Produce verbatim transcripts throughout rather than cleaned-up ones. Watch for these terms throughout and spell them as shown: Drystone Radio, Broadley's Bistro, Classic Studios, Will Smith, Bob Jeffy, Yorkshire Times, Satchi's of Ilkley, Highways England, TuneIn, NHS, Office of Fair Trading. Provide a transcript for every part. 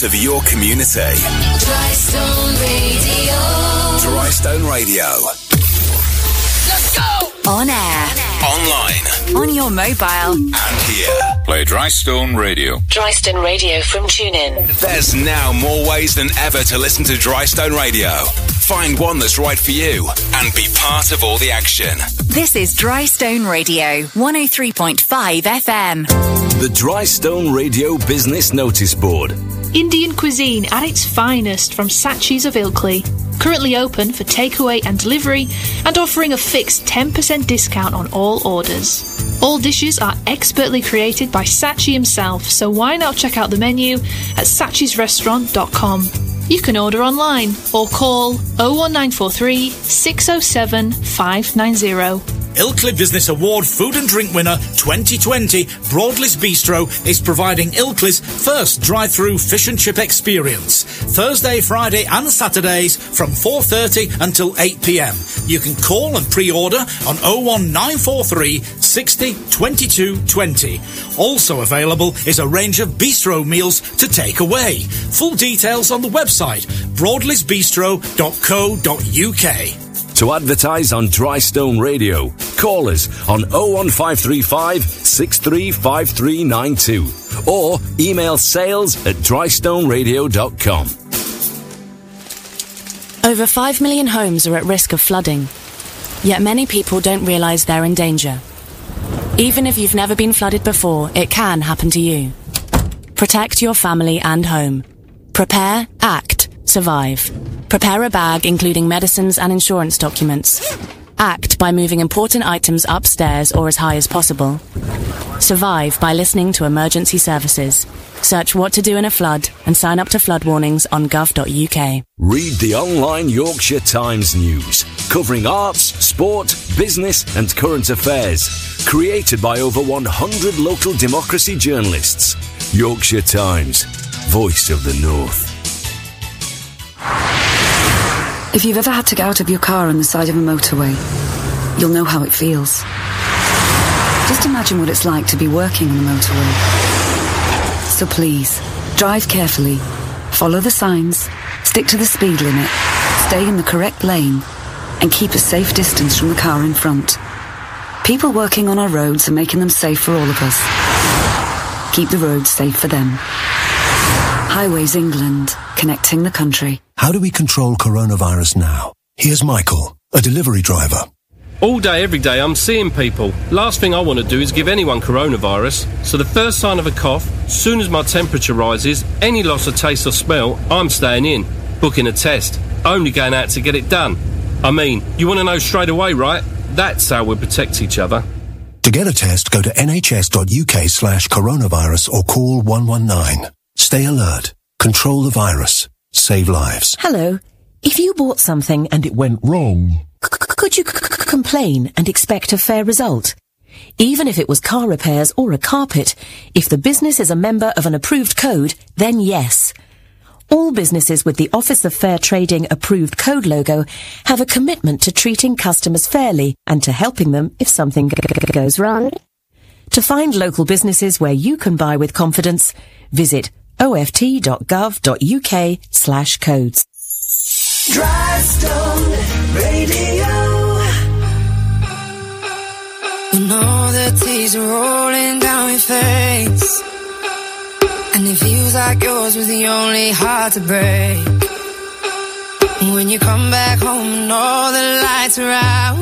Of your community. Drystone Radio. Drystone Radio. Let's go! On air. Online. On your mobile. And here. Play Drystone Radio. Drystone Radio from TuneIn. There's now more ways than ever to listen to Drystone Radio. Find one that's right for you and be part of all the action. This is Drystone Radio, one oh three point five F M. The Drystone Radio Business Notice Board. Indian cuisine at its finest from Satchi's of Ilkley. Currently open for takeaway and delivery and offering a fixed ten percent discount on all orders. All dishes are expertly created by Satchi himself, so why not check out the menu at sachisrestaurant dot com. You can order online or call oh one nine four three, six oh seven, five nine oh. Ilkley Business Award Food and Drink Winner twenty twenty, Broadley's Bistro is providing Ilkley's first drive-through fish and chip experience. Thursday, Friday and Saturdays from four thirty until eight p m. You can call and pre-order on oh one nine four three, six oh, two two two oh. Also available is a range of bistro meals to take away. Full details on the website, broadley's bistro dot co dot uk. To advertise on Drystone Radio, call us on oh one five three five, six three five three nine two or email sales at drystone radio dot com. Over five million homes are at risk of flooding, yet many people don't realise they're in danger. Even if you've never been flooded before, it can happen to you. Protect your family and home. Prepare, act, survive. Prepare a bag including medicines and insurance documents. Act by moving important items upstairs or as high as possible. Survive by listening to emergency services. Search what to do in a flood and sign up to flood warnings on gov dot u k. Read the online Yorkshire Times news, covering arts, sport, business and current affairs. Created by over one hundred local democracy journalists. Yorkshire Times, voice of the North. If you've ever had to get out of your car on the side of a motorway, you'll know how it feels. Just imagine what it's like to be working on the motorway. So please, drive carefully, follow the signs, stick to the speed limit, stay in the correct lane, and keep a safe distance from the car in front. People working on our roads are making them safe for all of us. Keep the roads safe for them. Highways England, connecting the country. How do we control coronavirus now? Here's Michael, a delivery driver. All day, every day, I'm seeing people. Last thing I want to do is give anyone coronavirus. So the first sign of a cough, soon as my temperature rises, any loss of taste or smell, I'm staying in, booking a test, only going out to get it done. I mean, you want to know straight away, right? That's how we protect each other. To get a test, go to nhs.uk slash coronavirus or call one one nine. Stay alert. Control the virus. Save lives. Hello. If you bought something and it went wrong, c- c- could you c- c- complain and expect a fair result? Even if it was car repairs or a carpet, if the business is a member of an approved code, then yes. All businesses with the Office of Fair Trading approved code logo have a commitment to treating customers fairly and to helping them if something g- g- goes wrong. To find local businesses where you can buy with confidence, visit oft.gov.uk slash codes. Drystone Radio. When all the tears are rolling down your face And it feels like yours was the only heart to break. When you come back home and all the lights are out,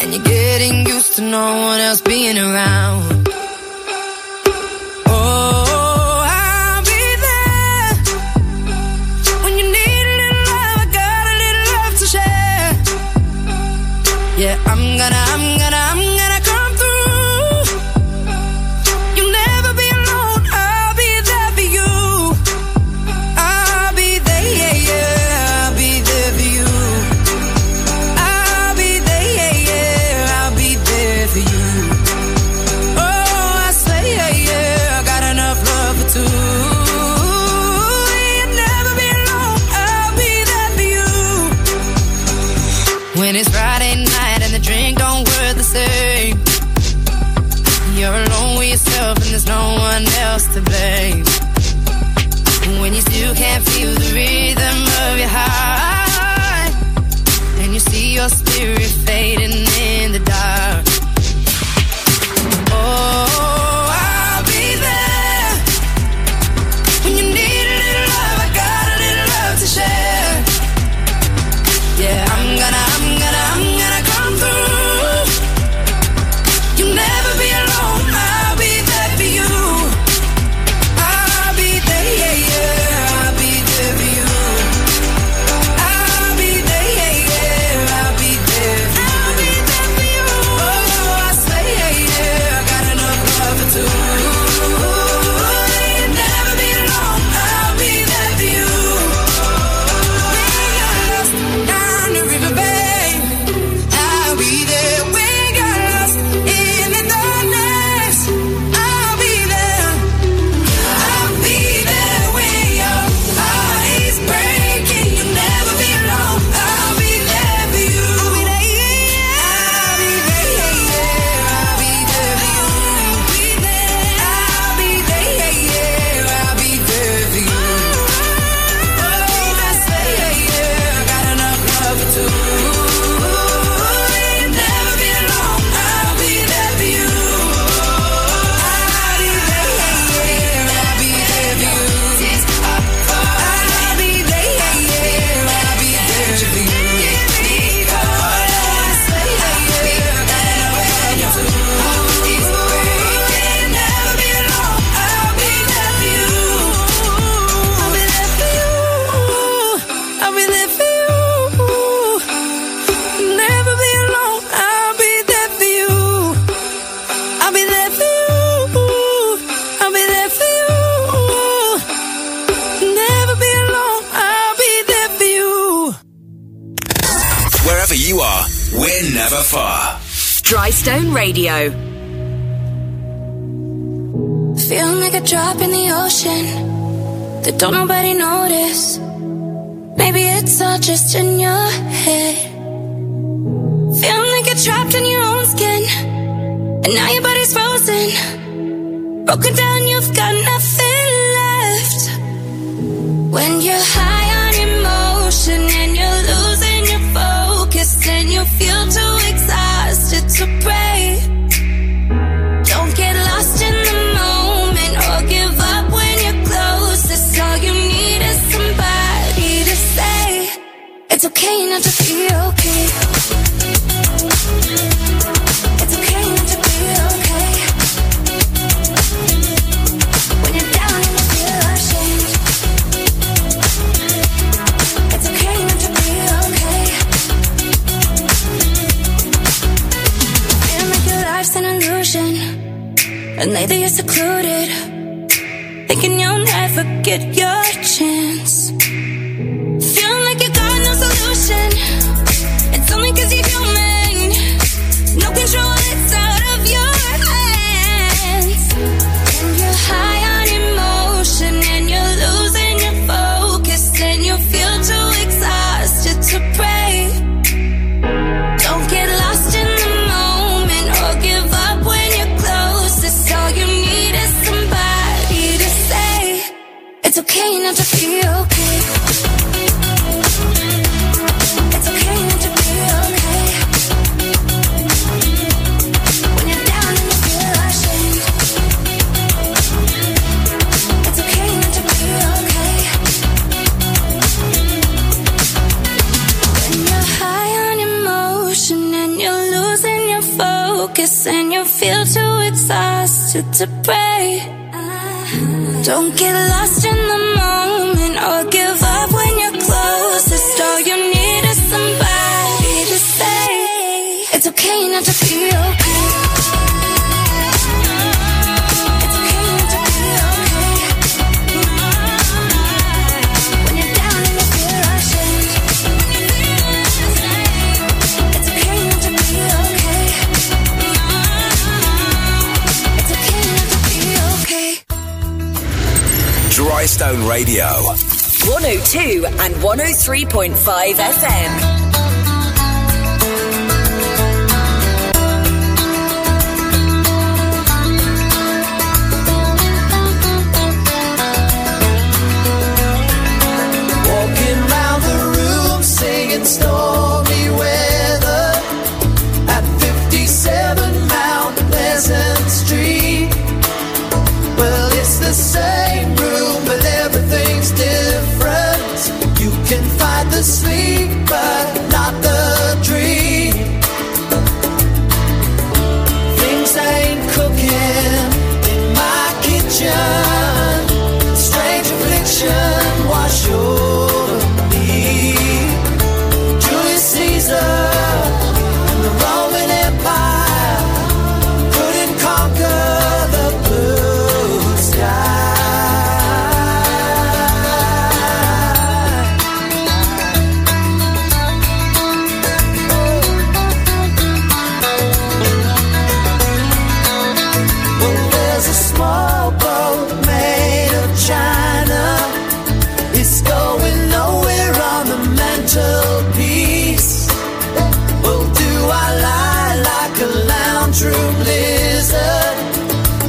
and you're getting used to no one else being around. Yeah, I'm gonna, I'm gonna, I'm gonna come through. You'll never be alone, I'll be there for you. I'll be there, yeah, yeah, I'll be there for you. I'll be there, yeah, yeah, I'll be there for you. Oh, I say, yeah, yeah, I got enough love for two. You'll never be alone, I'll be there for you. When it's Friday night, drink don't work the same. You're alone with yourself and there's no one else to blame. When you still can't feel the rhythm of your heart, and you see your spirit fading in the dark. Oh, I'll be there. When you need a little love, I got a little love to share. Yeah, I'm gonna, I'm gonna, I'm gonna Drystone Radio. Feeling like a drop in the ocean that don't nobody notice. Maybe it's all just in your head. Feeling like you're trapped in your own skin, and now your body's frozen. Broken down, you've got nothing left. When you're high on emotion and you're losing your focus, and you feel too exhausted to pray. Don't get lost in the moment or give up when you're closest. All you need is somebody to say it's okay not to be okay. It's okay not to be okay. When you're down and you feel ashamed, it's okay not to be okay. Life's an illusion, and lately you're secluded, thinking you'll never get your chance. Feeling like you got no solution, it's only cause you're human. No control, it's out of your hands. And you're high on emotion, and you're losing your focus, and you feel too exhausted to pray. Don't get lost in the give up when you're closest. All you need is somebody to say it's okay not to be okay. It's okay not to be okay. When you're down and you feel ashamed, you feel too exhausted to pray. Don't get lost in the moment or give up when you're closest. All you need is somebody to say it's okay not to be okay. It's okay not to be okay. When you're down and you feel like shit, it's okay not to be okay. It's okay not to be okay. Drystone Radio one oh two and one oh three point five F M. Stormy weather at fifty-seven Mount Pleasant Street. Well, it's the same room, but everything's different. You can fight the sleep, but not the dream. Things ain't cooking in my kitchen. Strange affliction, wash your and the Roman Empire couldn't conquer the blue sky. Well, there's a small boat made of china. It's going nowhere on the mantelpiece. Room lizard,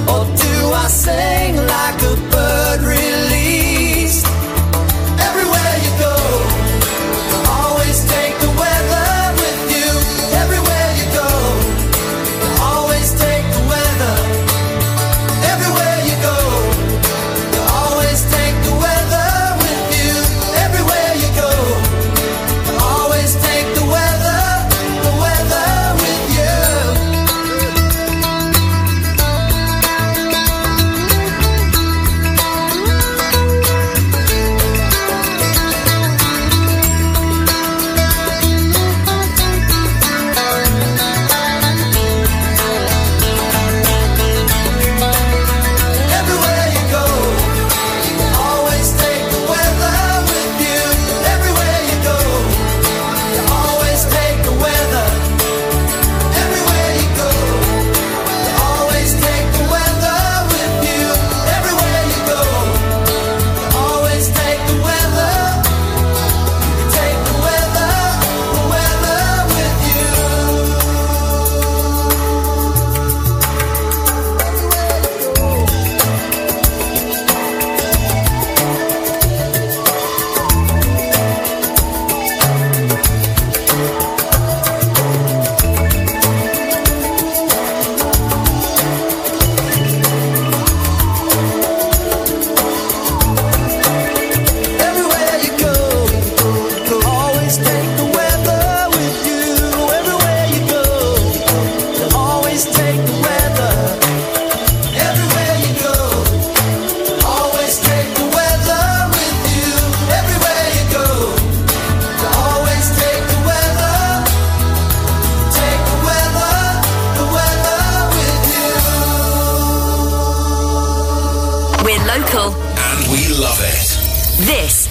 or do I sing like a bird released? Everywhere you go, always take the weather with you. Everywhere you go, always take the weather. Everywhere you go, always take the weather with you. Everywhere you go, always take the weather, the weather with you.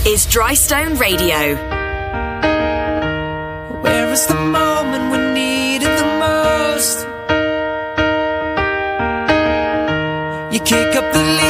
Is Drystone Radio. Where is the moment we need it the most? You kick up the